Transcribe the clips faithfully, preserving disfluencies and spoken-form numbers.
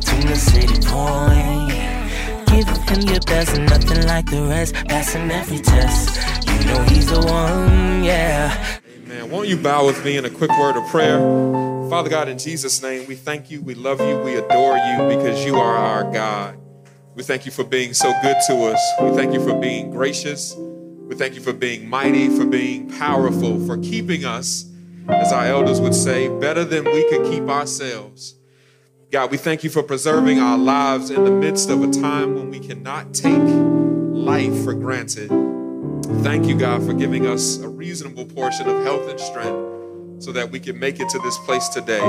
Tune to City Point, giving him your best, nothing like the rest, passing every test. You know he's the one, yeah. Amen. Won't you bow with me in a quick word of prayer? Father God, in Jesus' name, we thank you, we love you, we adore you, because you are our God. We thank you for being so good to us. We thank you for being gracious. We thank you for being mighty, for being powerful, for keeping us, as our elders would say, better than we could keep ourselves. God, we thank you for preserving our lives in the midst of a time when we cannot take life for granted. Thank you, God, for giving us a reasonable portion of health and strength so that we can make it to this place today.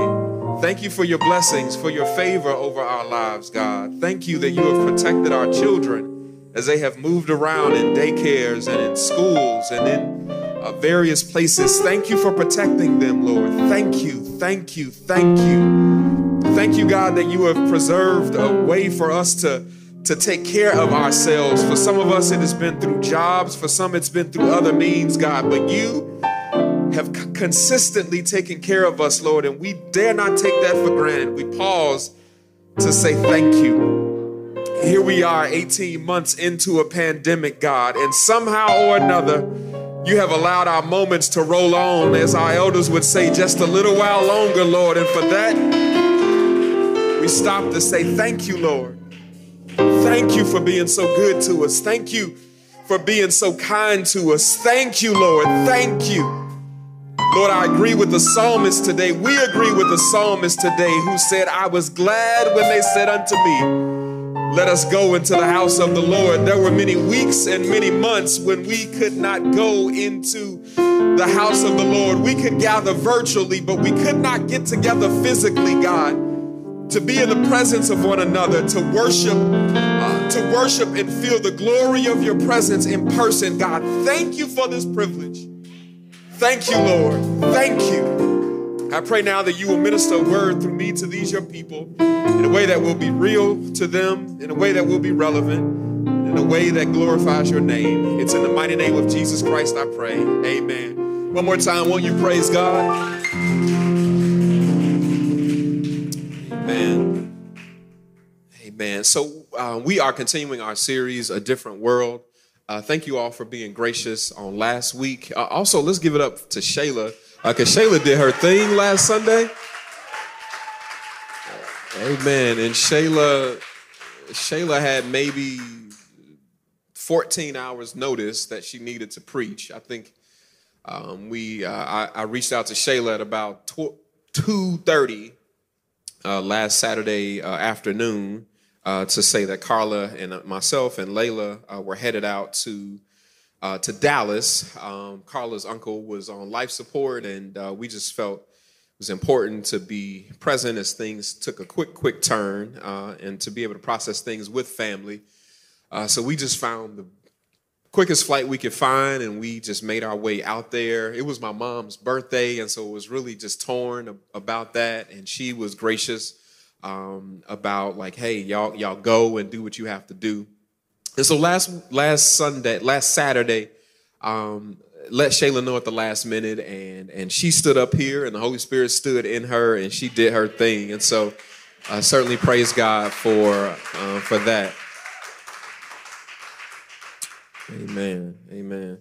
Thank you for your blessings, for your favor over our lives, God. Thank you that you have protected our children as they have moved around in daycares and in schools and in uh, various places. Thank you for protecting them, Lord. Thank you, thank you, thank you. Thank you, God, that you have preserved a way for us to, to take care of ourselves. For some of us, it has been through jobs. For some, it's been through other means, God. But you have consistently taken care of us, Lord, and we dare not take that for granted. We pause to say thank you. Here we are eighteen months into a pandemic, God, and somehow or another, you have allowed our moments to roll on, as our elders would say, just a little while longer, Lord. And for that, we stop to say thank you, Lord. Thank you for being so good to us. Thank you for being so kind to us. Thank you, Lord. Thank you. Lord, I agree with the psalmist today. We agree with the psalmist today who said, I was glad when they said unto me, let us go into the house of the Lord. There were many weeks and many months when we could not go into the house of the Lord. We could gather virtually, but we could not get together physically, God, to be in the presence of one another, to worship, uh, to worship and feel the glory of your presence in person. God, thank you for this privilege. Thank you, Lord. Thank you. I pray now that you will minister a word through me to these, your people, in a way that will be real to them, in a way that will be relevant, and in a way that glorifies your name. It's in the mighty name of Jesus Christ I pray. Amen. One more time, won't you praise God? Amen. Amen. So uh, we are continuing our series, A Different World. Uh, thank you all for being gracious on last week. Uh, also, let's give it up to Shayla, because uh, Shayla did her thing last Sunday. Amen. And Shayla, Shayla had maybe fourteen hours notice that she needed to preach. I think um, we uh, I, I reached out to Shayla at about two thirty uh, last Saturday uh, afternoon. Uh, to say that Carla and myself and Layla uh, were headed out to uh, to Dallas. Um, Carla's uncle was on life support, and uh, we just felt it was important to be present as things took a quick, quick turn uh, and to be able to process things with family. Uh, so we just found the quickest flight we could find, and we just made our way out there. It was my mom's birthday, and so it was really just torn about that, and she was gracious Um, about like, hey, y'all, y'all go and do what you have to do. And so last last Sunday, last Saturday, um, let Shayla know at the last minute, and and she stood up here, and the Holy Spirit stood in her, and she did her thing. And so, uh, certainly praise God for uh, for that. Amen, amen.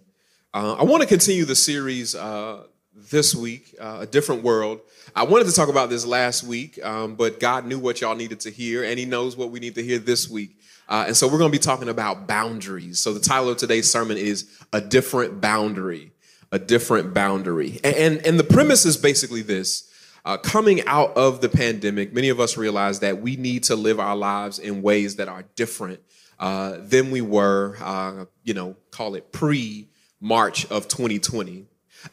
Uh, I want to continue the series Uh, This week, uh, A Different World. I wanted to talk about this last week, um, but God knew what y'all needed to hear, and he knows what we need to hear this week. Uh, and so we're going to be talking about boundaries. So the title of today's sermon is A Different Boundary, A Different Boundary. And, and, and the premise is basically this. Uh, coming out of the pandemic, many of us realize that we need to live our lives in ways that are different uh, than we were, uh, you know, call it pre-March of twenty twenty.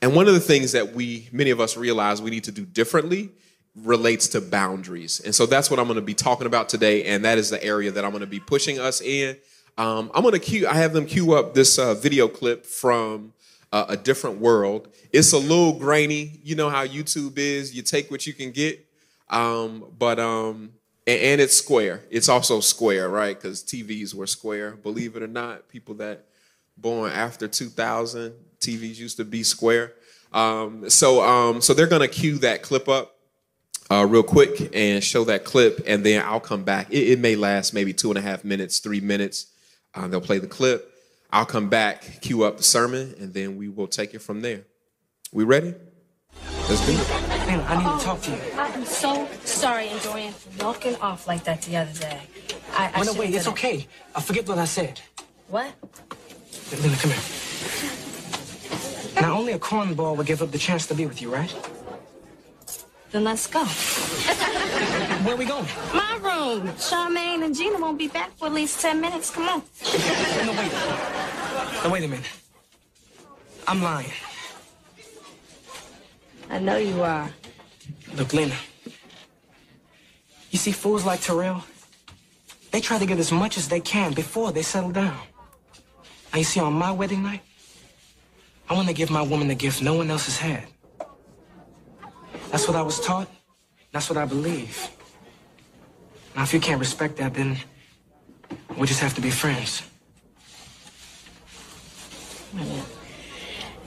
And one of the things that we, many of us realize we need to do differently relates to boundaries. And so that's what I'm going to be talking about today. And that is the area that I'm going to be pushing us in. Um, I'm going to cue, I have them cue up this uh, video clip from uh, A Different World. It's a little grainy. You know how YouTube is. You take what you can get. Um, but, um, and, and it's square. It's also square, right? Because T Vs were square. Believe it or not, people that born after two thousand, T Vs used to be square. Um, so, um, so they're going to cue that clip up uh, real quick and show that clip, and then I'll come back. It, it may last maybe two and a half minutes, three minutes. Uh, they'll play the clip. I'll come back, cue up the sermon, and then we will take it from there. We ready? Let's do it. Layla, I need to talk to you. I am so sorry, and Dorian, for walking off like that the other day. I, I no, wait, it's okay. I forget what I said. What? Layla, come here. Now, only a cornball would give up the chance to be with you, right? Then let's go. Where are we going? My room. Charmaine and Gina won't be back for at least ten minutes. Come on. No, wait. No, wait a minute. I'm lying. I know you are. Look, Layla. You see, fools like Terrell, they try to get as much as they can before they settle down. Now, you see, on my wedding night, I want to give my woman a gift no one else has had. That's what I was taught. That's what I believe. Now, if you can't respect that, then we'll just have to be friends.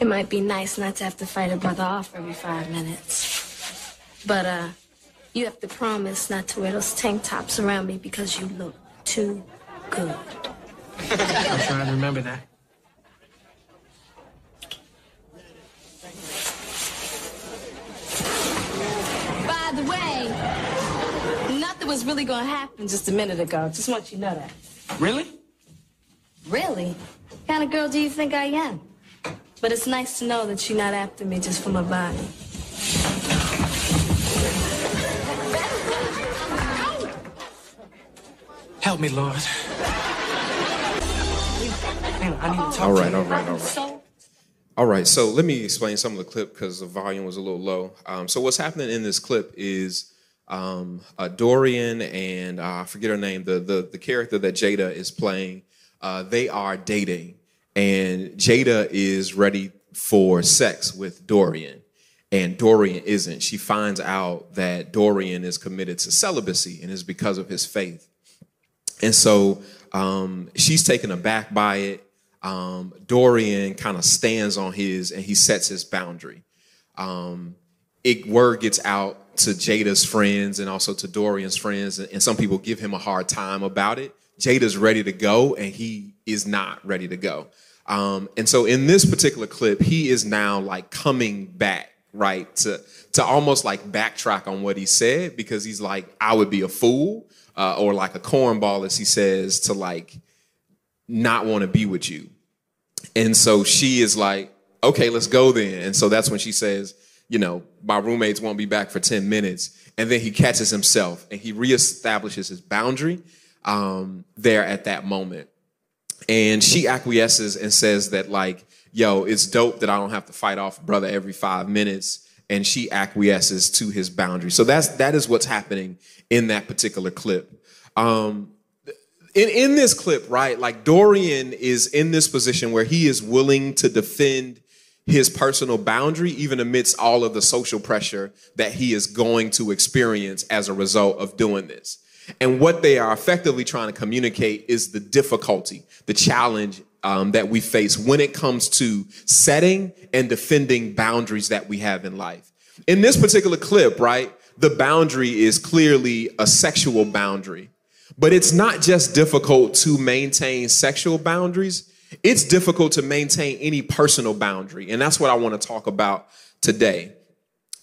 It might be nice not to have to fight a brother off every five minutes. But, uh, you have to promise not to wear those tank tops around me because you look too good. I'll try to remember that. By the way, nothing was really gonna happen just a minute ago. Just want you to know that. Really? Really? What kind of girl do you think I am? But it's nice to know that you're not after me just for my body. Help me, Lord. I need to talk all right, to all right, all right. So All right, so let me explain some of the clip because the volume was a little low. Um, so what's happening in this clip is um, uh, Dorian and uh, I forget her name, the, the, the character that Jada is playing, uh, they are dating. And Jada is ready for sex with Dorian. And Dorian isn't. She finds out that Dorian is committed to celibacy and it's because of his faith. And so um, she's taken aback by it. Um, Dorian kind of stands on his and he sets his boundary. Um, it word gets out to Jada's friends and also to Dorian's friends, and, and some people give him a hard time about it. Jada's ready to go and he is not ready to go. Um, and so in this particular clip, he is now like coming back, right, to, to almost like backtrack on what he said, because he's like, I would be a fool uh, or like a cornball, as he says, to like not want to be with you. And so she is like, okay, let's go then. And so that's when she says, you know, my roommates won't be back for ten minutes. And then he catches himself and he reestablishes his boundary um, there at that moment. And she acquiesces and says that like, yo, it's dope that I don't have to fight off brother every five minutes. And she acquiesces to his boundary. So that's, that is what's happening in that particular clip. Um, In, in this clip, right, like Dorian is in this position where he is willing to defend his personal boundary, even amidst all of the social pressure that he is going to experience as a result of doing this. And what they are effectively trying to communicate is the difficulty, the challenge um, that we face when it comes to setting and defending boundaries that we have in life. In this particular clip, right, the boundary is clearly a sexual boundary. But it's not just difficult to maintain sexual boundaries. It's difficult to maintain any personal boundary. And that's what I want to talk about today.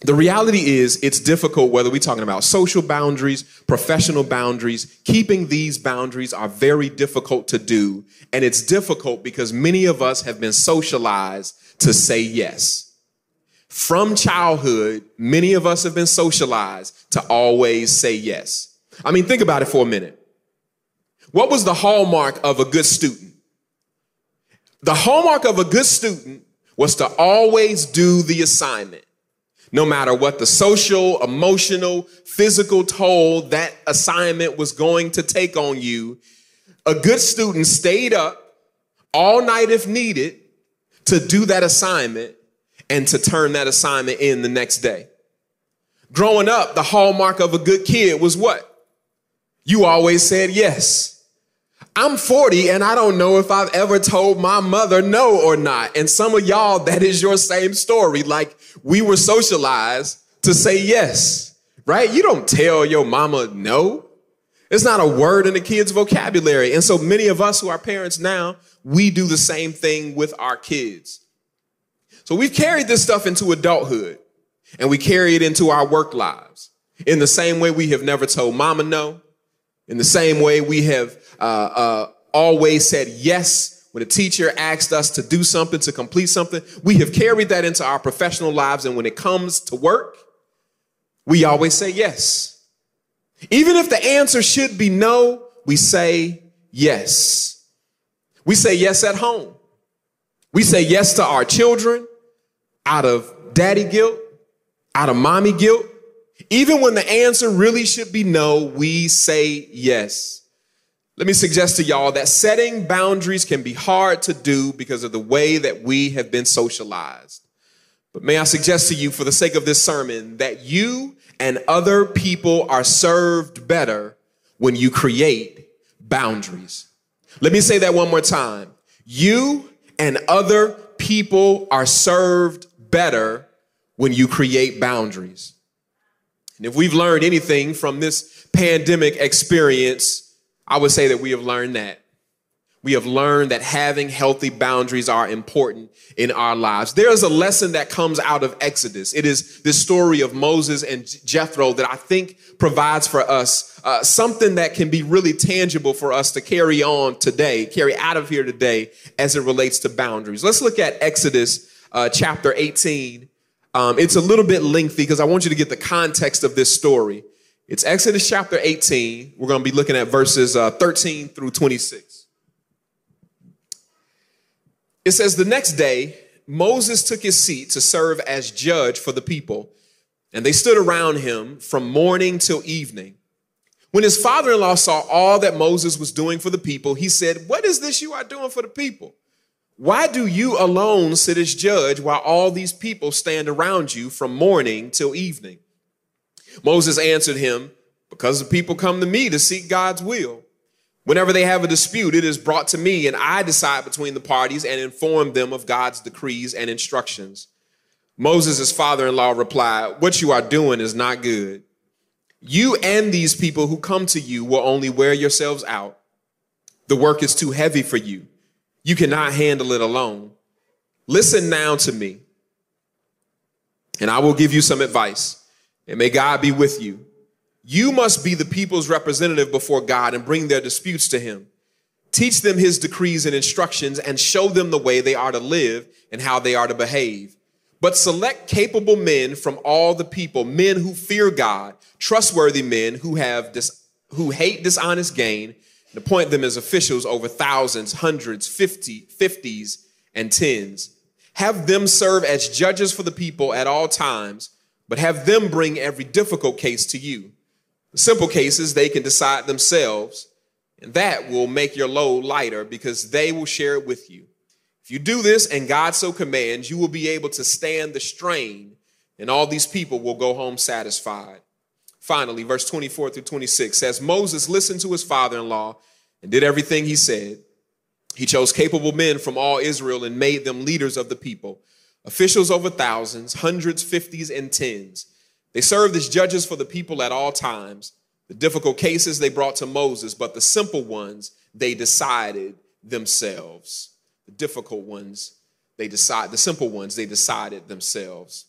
The reality is it's difficult whether we're talking about social boundaries, professional boundaries. Keeping these boundaries are very difficult to do. And it's difficult because many of us have been socialized to say yes. From childhood, many of us have been socialized to always say yes. I mean, think about it for a minute. What was the hallmark of a good student? The hallmark of a good student was to always do the assignment. no matter what the social, emotional, physical toll that assignment was going to take on you, a good student stayed up all night if needed to do that assignment and to turn that assignment in the next day. Growing up, the hallmark of a good kid was what? You always said yes. I'm forty and I don't know if I've ever told my mother no or not. And some of y'all, that is your same story. Like, we were socialized to say yes, right? You don't tell your mama no. It's not a word in the kid's vocabulary. And so many of us who are parents now, we do the same thing with our kids. So we've carried this stuff into adulthood and we carry it into our work lives in the same way we have never told mama no, in the same way we have uh, uh, always said yes when a teacher asked us to do something, to complete something. We have carried that into our professional lives. And when it comes to work, we always say yes. Even if the answer should be no, we say yes. We say yes at home. We say yes to our children out of daddy guilt, out of mommy guilt. Even when the answer really should be no, we say yes. Let me suggest to y'all that setting boundaries can be hard to do because of the way that we have been socialized. But may I suggest to you, for the sake of this sermon, that you and other people are served better when you create boundaries. Let me say that one more time. You and other people are served better when you create boundaries. And if we've learned anything from this pandemic experience, I would say that we have learned that. We have learned that having healthy boundaries are important in our lives. There is a lesson that comes out of Exodus. It is this story of Moses and Jethro that I think provides for us uh, something that can be really tangible for us to carry on today, carry out of here today as it relates to boundaries. Let's look at Exodus uh, chapter eighteen. Um, it's a little bit lengthy because I want you to get the context of this story. It's Exodus chapter eighteen. We're going to be looking at verses uh, thirteen through twenty-six. It says, the next day, Moses took his seat to serve as judge for the people, and they stood around him from morning till evening. When his father-in-law saw all that Moses was doing for the people, he said, what is this you are doing for the people? Why do you alone sit as judge while all these people stand around you from morning till evening? Moses answered him, because the people come to me to seek God's will. Whenever they have a dispute, it is brought to me, and I decide between the parties and inform them of God's decrees and instructions. Moses' father-in-law replied, what you are doing is not good. You and these people who come to you will only wear yourselves out. The work is too heavy for you. You cannot handle it alone. Listen now to me, and I will give you some advice, and may God be with you. You must be the people's representative before God and bring their disputes to him. Teach them his decrees and instructions and show them the way they are to live and how they are to behave. But select capable men from all the people, men who fear God, trustworthy men who have dis- who hate dishonest gain, and appoint them as officials over thousands, hundreds, fifty, fifties, and tens. Have them serve as judges for the people at all times, but have them bring every difficult case to you. Simple cases, they can decide themselves, and that will make your load lighter because they will share it with you. If you do this and God so commands, you will be able to stand the strain, and all these people will go home satisfied. Finally, verse twenty-four through twenty-six says, Moses listened to his father-in-law and did everything he said. He chose capable men from all Israel and made them leaders of the people, officials over thousands, hundreds, fifties, and tens. They served as judges for the people at all times. The difficult cases they brought to Moses, but the simple ones they decided themselves. The difficult ones they decide, the simple ones they decided themselves.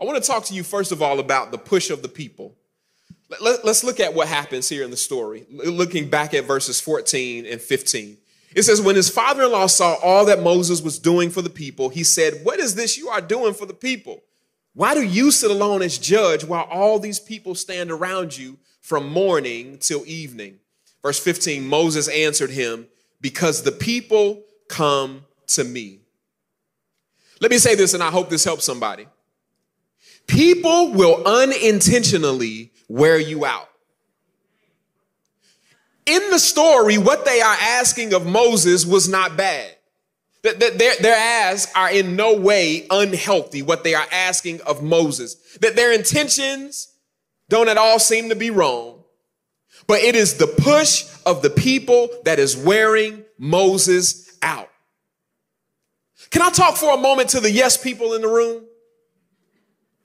I want to talk to you first of all about the push of the people. Let, let, let's look at what happens here in the story. Looking back at verses fourteen and fifteen. It says, when his father-in-law saw all that Moses was doing for the people, he said, what is this you are doing for the people? Why do you sit alone as judge while all these people stand around you from morning till evening? Verse fifteen, Moses answered him, because the people come to me. Let me say this, and I hope this helps somebody. People will unintentionally wear you out. In the story, what they are asking of Moses was not bad. Their, their asks are in no way unhealthy, what they are asking of Moses. That their intentions don't at all seem to be wrong, but it is the push of the people that is wearing Moses out. Can I talk for a moment to the yes people in the room?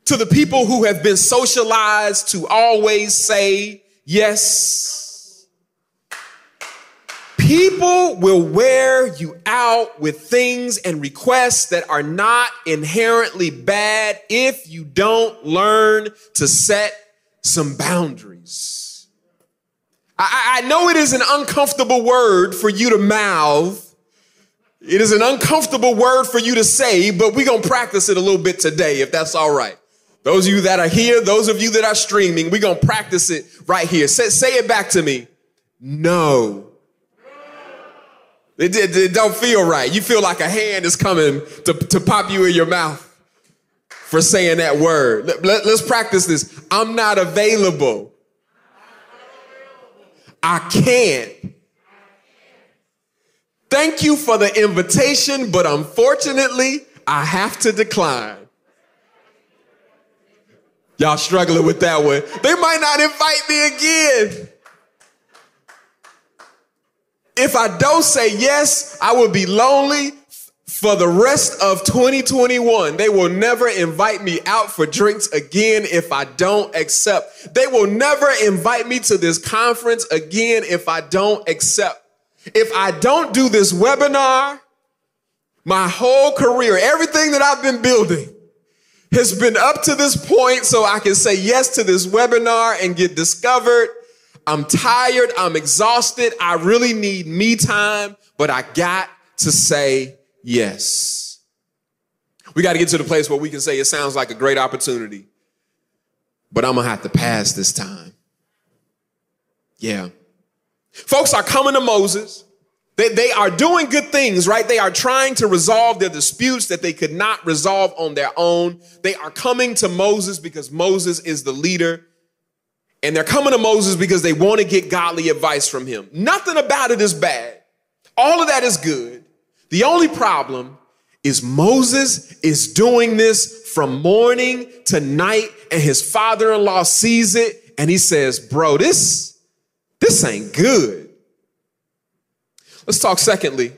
To the people who have been socialized to always say yes. People will wear you out with things and requests that are not inherently bad if you don't learn to set some boundaries. I, I know it is an uncomfortable word for you to mouth. It is an uncomfortable word for you to say, but we're going to practice it a little bit today, if that's all right. Those of you that are here, those of you that are streaming, we're going to practice it right here. Say, say it back to me. No. It, it, it don't feel right. You feel like a hand is coming to, to pop you in your mouth for saying that word. Let, let, let's practice this. I'm not available. I can't. Thank you for the invitation, but unfortunately, I have to decline. Y'all struggling with that one. They might not invite me again. If I don't say yes, I will be lonely for the rest of twenty twenty-one. They will never invite me out for drinks again if I don't accept. They will never invite me to this conference again if I don't accept. If I don't do this webinar, my whole career, everything that I've been building has been up to this point so I can say yes to this webinar and get discovered. I'm tired, I'm exhausted, I really need me time, but I got to say yes. We got to get to the place where we can say it sounds like a great opportunity, but I'm going to have to pass this time. Yeah. Folks are coming to Moses. They, they are doing good things, right? They are trying to resolve their disputes that they could not resolve on their own. They are coming to Moses because Moses is the leader. And they're coming to Moses because they want to get godly advice from him. Nothing about it is bad. All of that is good. The only problem is Moses is doing this from morning to night, and his father-in-law sees it and he says, bro, this, this ain't good. Let's talk secondly.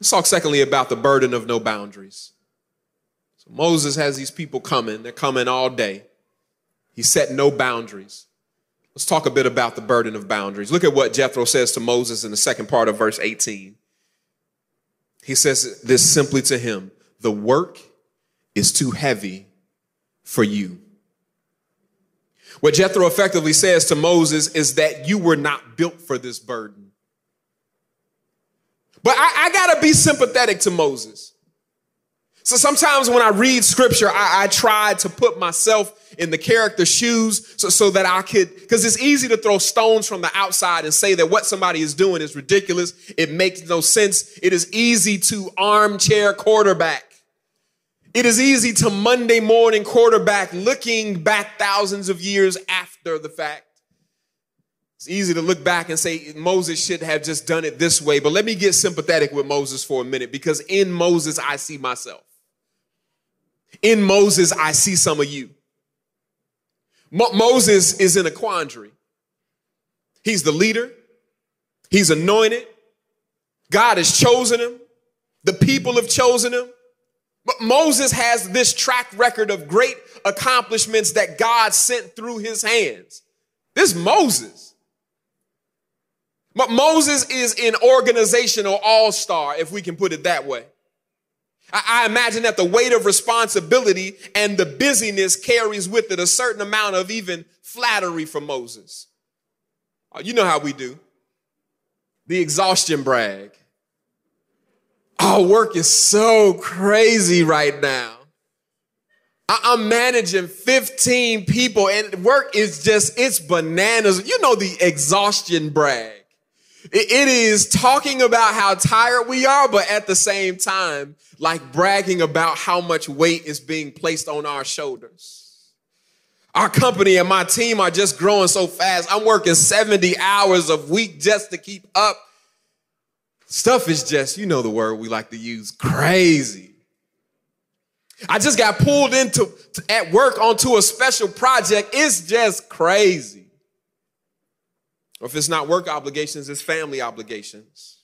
Let's talk secondly about the burden of no boundaries. So Moses has these people coming. They're coming all day. He set no boundaries. Let's talk a bit about the burden of boundaries. Look at what Jethro says to Moses in the second part of verse eighteen. He says this simply to him, the work is too heavy for you. What Jethro effectively says to Moses is that you were not built for this burden. But I, I gotta be sympathetic to Moses. So sometimes when I read scripture, I, I try to put myself in the character's shoes so, so that I could, because it's easy to throw stones from the outside and say that what somebody is doing is ridiculous. It makes no sense. It is easy to armchair quarterback. It is easy to Monday morning quarterback looking back thousands of years after the fact. It's easy to look back and say Moses should have just done it this way. But let me get sympathetic with Moses for a minute, because in Moses, I see myself. In Moses, I see some of you. Mo- Moses is in a quandary. He's the leader. He's anointed. God has chosen him. The people have chosen him. But Moses has this track record of great accomplishments that God sent through his hands. This Moses. But Moses is an organizational all-star, if we can put it that way. I imagine that the weight of responsibility and the busyness carries with it a certain amount of even flattery for Moses. Oh, you know how we do. The exhaustion brag. Oh, work is so crazy right now. I- I'm managing fifteen people and work is just, it's bananas. You know, the exhaustion brag. It is talking about how tired we are, but at the same time, like bragging about how much weight is being placed on our shoulders. Our company and my team are just growing so fast. I'm working seventy hours a week just to keep up. Stuff is just, you know the word we like to use, crazy. I just got pulled into at work onto a special project. It's just crazy. Or if it's not work obligations, it's family obligations.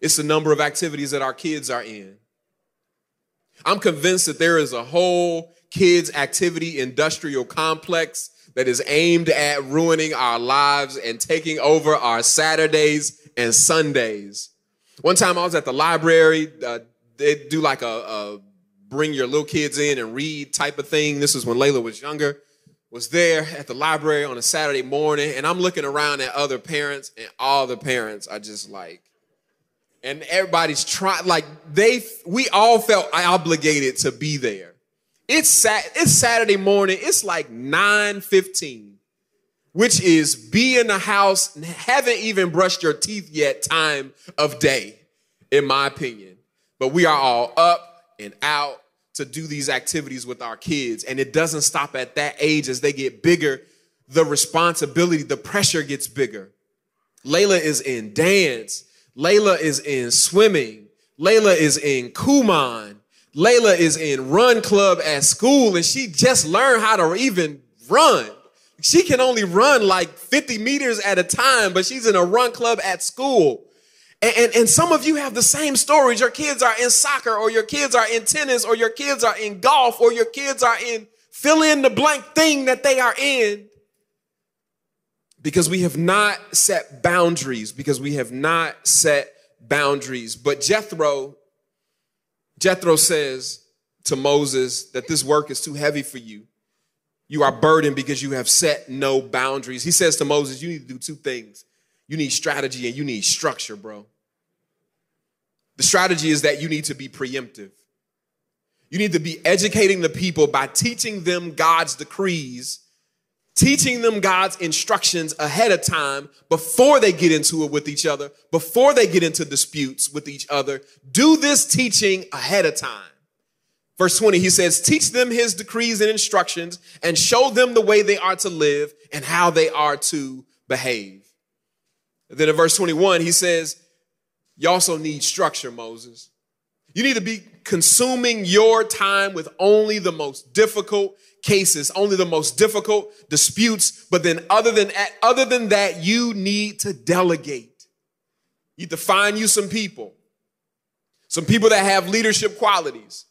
It's the number of activities that our kids are in. I'm convinced that there is a whole kids activity industrial complex that is aimed at ruining our lives and taking over our Saturdays and Sundays. One time I was at the library. Uh, they do like a, a bring your little kids in and read type of thing. This is when Layla was younger. Was there at the library on a Saturday morning, and I'm looking around at other parents, and all the parents are just like, and everybody's trying, like they, we all felt obligated to be there. It's sat, it's Saturday morning. It's like nine fifteen, which is be in the house and haven't even brushed your teeth yet time of day, in my opinion. But we are all up and out to do these activities with our kids. And it doesn't stop at that age. As they get bigger, the responsibility, the pressure gets bigger. Layla is in dance. Layla is in swimming. Layla is in Kumon. Layla is in run club at school, and she just learned how to even run. She can only run like fifty meters at a time, but she's in a run club at school. And, and, and some of you have the same stories. Your kids are in soccer, or your kids are in tennis, or your kids are in golf, or your kids are in fill in the blank thing that they are in. Because we have not set boundaries, because we have not set boundaries. But Jethro, Jethro says to Moses that this work is too heavy for you. You are burdened because you have set no boundaries. He says to Moses, you need to do two things. You need strategy and you need structure, bro. The strategy is that you need to be preemptive. You need to be educating the people by teaching them God's decrees, teaching them God's instructions ahead of time before they get into it with each other, before they get into disputes with each other. Do this teaching ahead of time. Verse twenty, he says, teach them his decrees and instructions and show them the way they are to live and how they are to behave. And then in verse twenty-one, he says, you also need structure, Moses. You need to be consuming your time with only the most difficult cases, only the most difficult disputes. But then other than, other than that, you need to delegate. You need to find you some people, some people that have leadership qualities.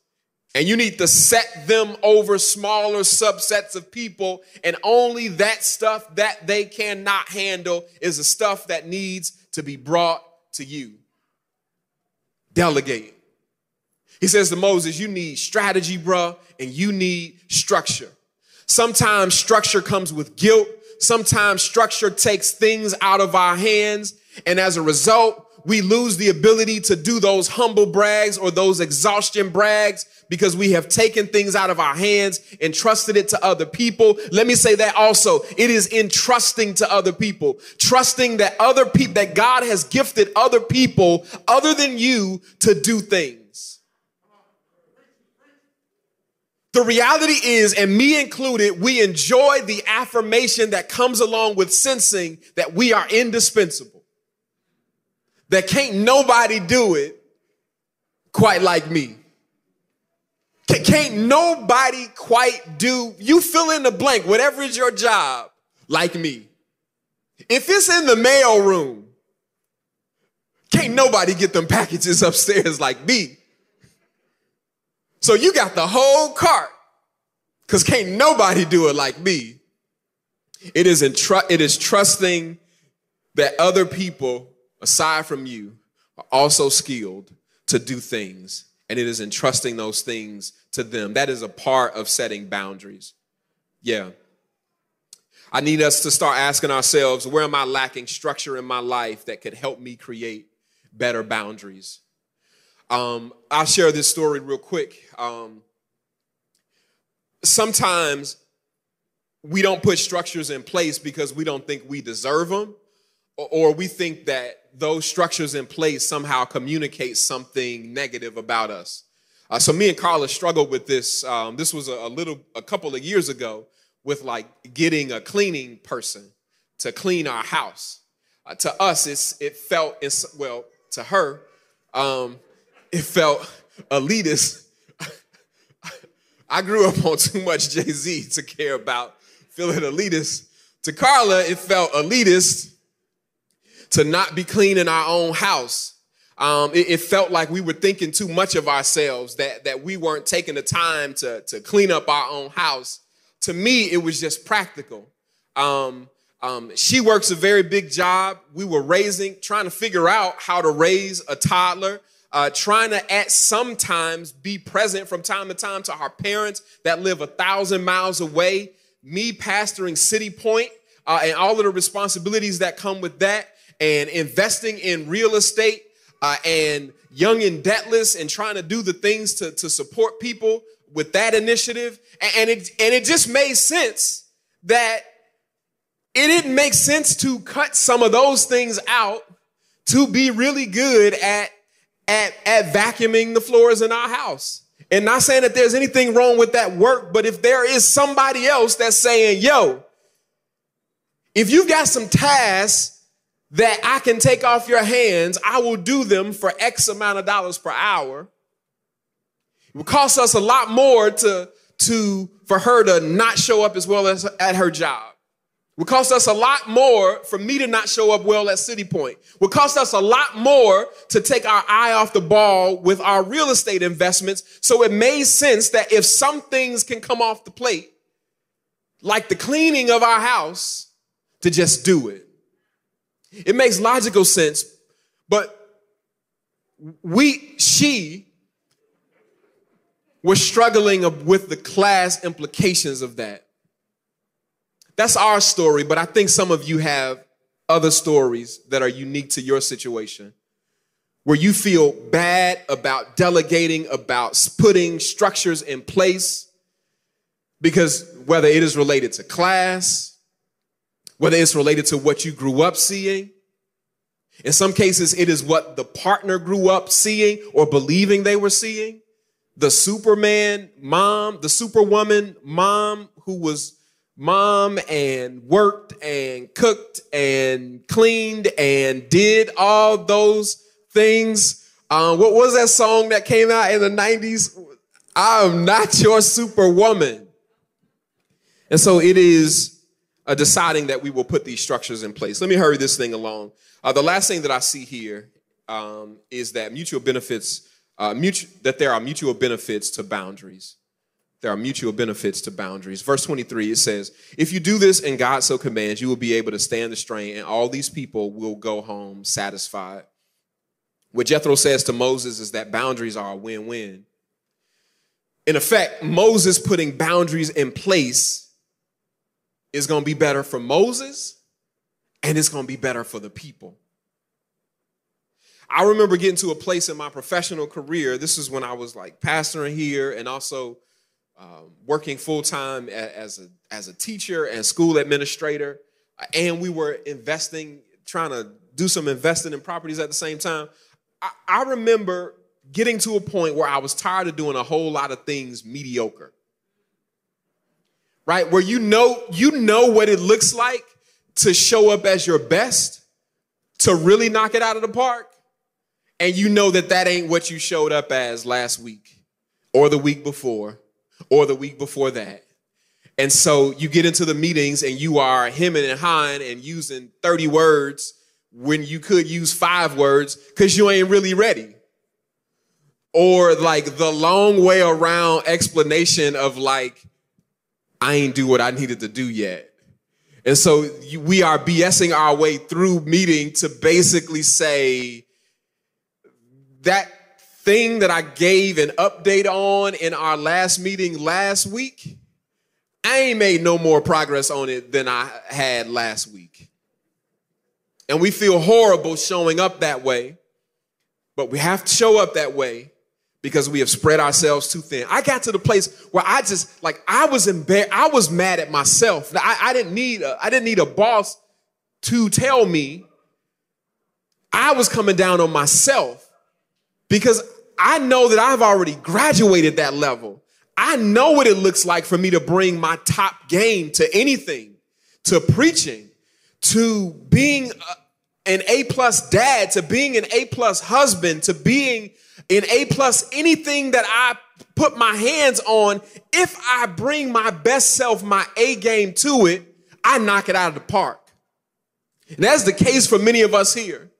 And you need to set them over smaller subsets of people, and only that stuff that they cannot handle is the stuff that needs to be brought to you. Delegate. He says to Moses, you need strategy, bruh, and you need structure. Sometimes structure comes with guilt. Sometimes structure takes things out of our hands, and as a result, we lose the ability to do those humble brags or those exhaustion brags because we have taken things out of our hands and trusted it to other people. Let me say that also. It is in trusting to other people, trusting that other people, that God has gifted other people other than you to do things. The reality is, and me included, we enjoy the affirmation that comes along with sensing that we are indispensable. That can't nobody do it quite like me. Can't nobody quite do, you fill in the blank, whatever is your job, like me. If it's in the mail room, can't nobody get them packages upstairs like me. So you got the whole cart, because can't nobody do it like me. It is, in tr- it is trusting that other people aside from you are also skilled to do things, and it is entrusting those things to them. That is a part of setting boundaries. Yeah. I need us to start asking ourselves, where am I lacking structure in my life that could help me create better boundaries? Um, I'll share this story real quick. Um, sometimes we don't put structures in place because we don't think we deserve them. Or we think that those structures in place somehow communicate something negative about us. Uh, so me and Carla struggled with this. Um, this was a, a little, a couple of years ago with like getting a cleaning person to clean our house. Uh, to us, it's, it felt, it's, well, to her, um, it felt elitist. I grew up on too much Jay-Z to care about feeling elitist. To Carla, it felt elitist to not be clean in our own house. Um, it, it felt like we were thinking too much of ourselves, that, that we weren't taking the time to, to clean up our own house. To me, it was just practical. Um, um, she works a very big job. We were raising, trying to figure out how to raise a toddler. Uh, trying to at sometimes be present from time to time to our parents that live a thousand miles away, me pastoring City Point uh, and all of the responsibilities that come with that, and investing in real estate uh, and young and debtless and trying to do the things to, to support people with that initiative. And, and, it, and it just made sense that it didn't make sense to cut some of those things out to be really good at At, at vacuuming the floors in our house. And not saying that there's anything wrong with that work, but if there is somebody else that's saying, yo, if you've got some tasks that I can take off your hands, I will do them for X amount of dollars per hour. It would cost us a lot more to, to, for her to not show up as well as at her job. It would cost us a lot more for me to not show up well at City Point. It would cost us a lot more to take our eye off the ball with our real estate investments. So it made sense that if some things can come off the plate, like the cleaning of our house, to just do it. It makes logical sense, but we, she was struggling with the class implications of that. That's our story, but I think some of you have other stories that are unique to your situation where you feel bad about delegating, about putting structures in place, because whether it is related to class, whether it's related to what you grew up seeing, in some cases it is what the partner grew up seeing or believing they were seeing. The Superman mom, the Superwoman mom who was mom and worked and cooked and cleaned and did all those things. Um, what was that song that came out in the nineties? I am not your superwoman. And so it is uh, deciding that we will put these structures in place. Let me hurry this thing along. Uh, the last thing that I see here um, is that mutual benefits, uh, mutu- that there are mutual benefits to boundaries. There are mutual benefits to boundaries. Verse twenty-three, it says, if you do this and God so commands, you will be able to stand the strain and all these people will go home satisfied. What Jethro says to Moses is that boundaries are a win-win. In effect, Moses putting boundaries in place is going to be better for Moses and it's going to be better for the people. I remember getting to a place in my professional career. This is when I was like pastoring here and also Um, working full-time as a, as a teacher and school administrator, and we were investing, trying to do some investing in properties at the same time. I, I remember getting to a point where I was tired of doing a whole lot of things mediocre, right? Where you know, you know what it looks like to show up as your best, to really knock it out of the park, and you know that that ain't what you showed up as last week or the week before or the week before that. And so you get into the meetings and you are hemming and hawing and using thirty words when you could use five words because you ain't really ready. Or like the long way around explanation of like, I ain't do what I needed to do yet. And so you, we are BSing our way through meeting to basically say that thing that I gave an update on in our last meeting last week, I ain't made no more progress on it than I had last week. And we feel horrible showing up that way, but we have to show up that way because we have spread ourselves too thin. I got to the place where I just, like, I was embarrassed. I was mad at myself. I, I didn't need a, I didn't need a boss to tell me I was coming down on myself because I know that I've already graduated that level. I know what it looks like for me to bring my top game to anything, to preaching, to being an A-plus dad, to being an A-plus husband, to being an A-plus anything that I put my hands on. If I bring my best self, my A-game to it, I knock it out of the park. And that's the case for many of us here.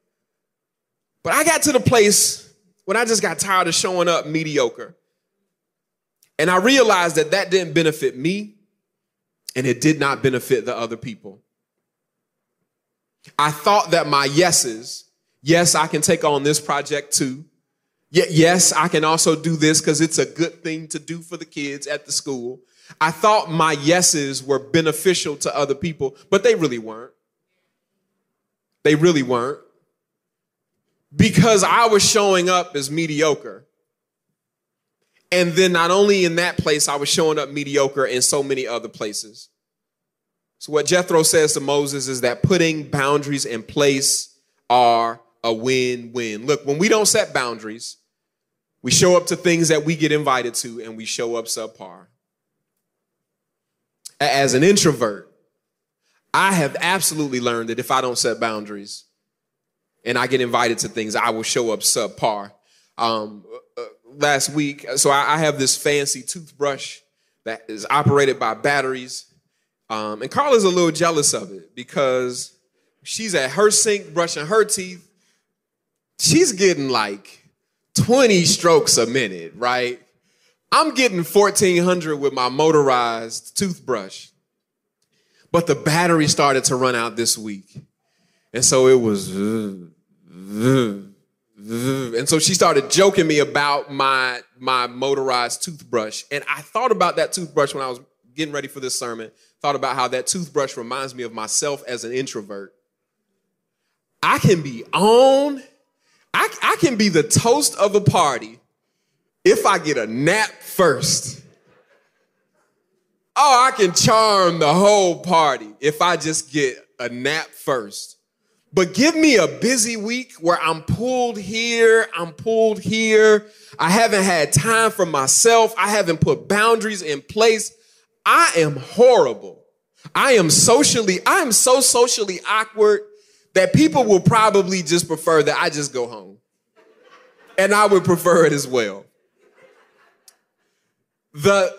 But I got to the place when I just got tired of showing up mediocre. And I realized that that didn't benefit me, and it did not benefit the other people. I thought that my yeses, yes, I can take on this project too. Yes, I can also do this because it's a good thing to do for the kids at the school. I thought my yeses were beneficial to other people, but they really weren't. They really weren't. Because I was showing up as mediocre. And then not only in that place, I was showing up mediocre in so many other places. So what Jethro says to Moses is that putting boundaries in place are a win-win. Look, when we don't set boundaries, we show up to things that we get invited to and we show up subpar. As an introvert, I have absolutely learned that if I don't set boundaries and I get invited to things, I will show up subpar. Um, uh, last week, so I, I have this fancy toothbrush that is operated by batteries. Um, and Carla's a little jealous of it because she's at her sink brushing her teeth. She's getting like twenty strokes a minute, right? I'm getting fourteen hundred with my motorized toothbrush. But the battery started to run out this week. And so it was... Uh, uh, And so she started joking me about my my motorized toothbrush. And I thought about that toothbrush when I was getting ready for this sermon. Thought about how that toothbrush reminds me of myself as an introvert. I can be on. I, I can be the toast of a party if I get a nap first. Oh, I can charm the whole party if I just get a nap first. But give me a busy week where I'm pulled here, I'm pulled here. I haven't had time for myself. I haven't put boundaries in place. I am horrible. I am socially, I am so socially awkward that people will probably just prefer that I just go home. And I would prefer it as well. The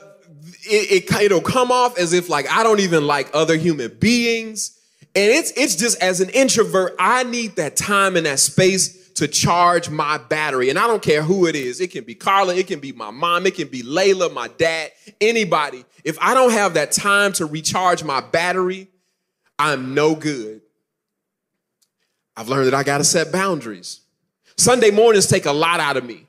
it, it, it'll come off as if like I don't even like other human beings. And it's it's just as an introvert, I need that time and that space to charge my battery. And I don't care who it is. It can be Carla. It can be my mom. It can be Layla, my dad, anybody. If I don't have that time to recharge my battery, I'm no good. I've learned that I got to set boundaries. Sunday mornings take a lot out of me.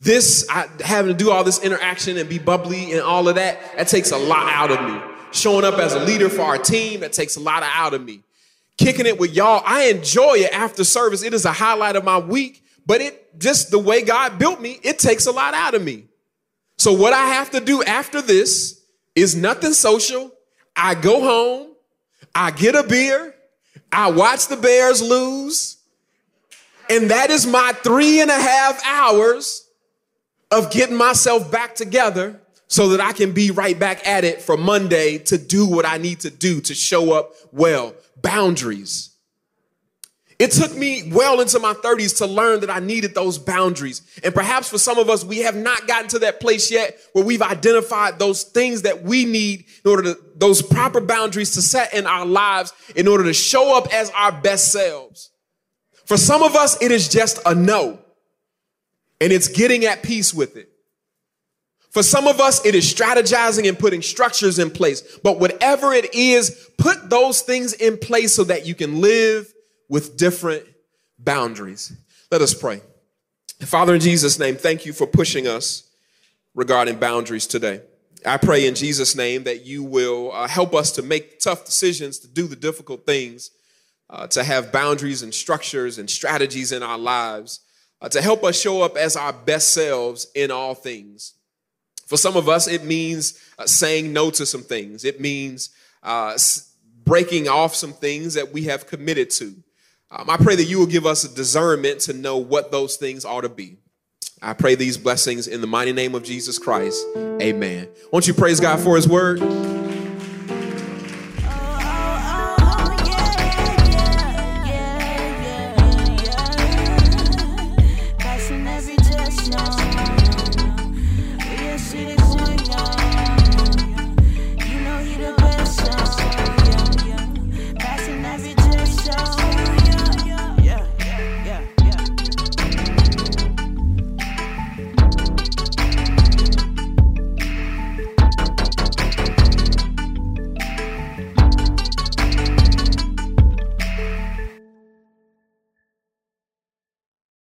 This, I, having to do all this interaction and be bubbly and all of that, that takes a lot out of me. Showing up as a leader for our team, that takes a lot out of me. Kicking it with y'all, I enjoy it after service. It is a highlight of my week, but it just the way God built me, it takes a lot out of me. So what I have to do after this is nothing social. I go home, I get a beer, I watch the Bears lose, and that is my three and a half hours of getting myself back together so that I can be right back at it for Monday to do what I need to do to show up well. Boundaries. It took me well into my thirties to learn that I needed those boundaries. And perhaps for some of us, we have not gotten to that place yet where we've identified those things that we need in order to, those proper boundaries to set in our lives in order to show up as our best selves. For some of us, it is just a no, and it's getting at peace with it. For some of us, it is strategizing and putting structures in place. But whatever it is, put those things in place so that you can live with different boundaries. Let us pray. Father, in Jesus' name, thank you for pushing us regarding boundaries today. I pray in Jesus' name that you will uh, help us to make tough decisions, to do the difficult things, uh, to have boundaries and structures and strategies in our lives, uh, to help us show up as our best selves in all things. For some of us, it means uh, saying no to some things. It means uh, breaking off some things that we have committed to. Um, I pray that you will give us a discernment to know what those things ought to be. I pray these blessings in the mighty name of Jesus Christ. Amen. Won't you praise God for his word?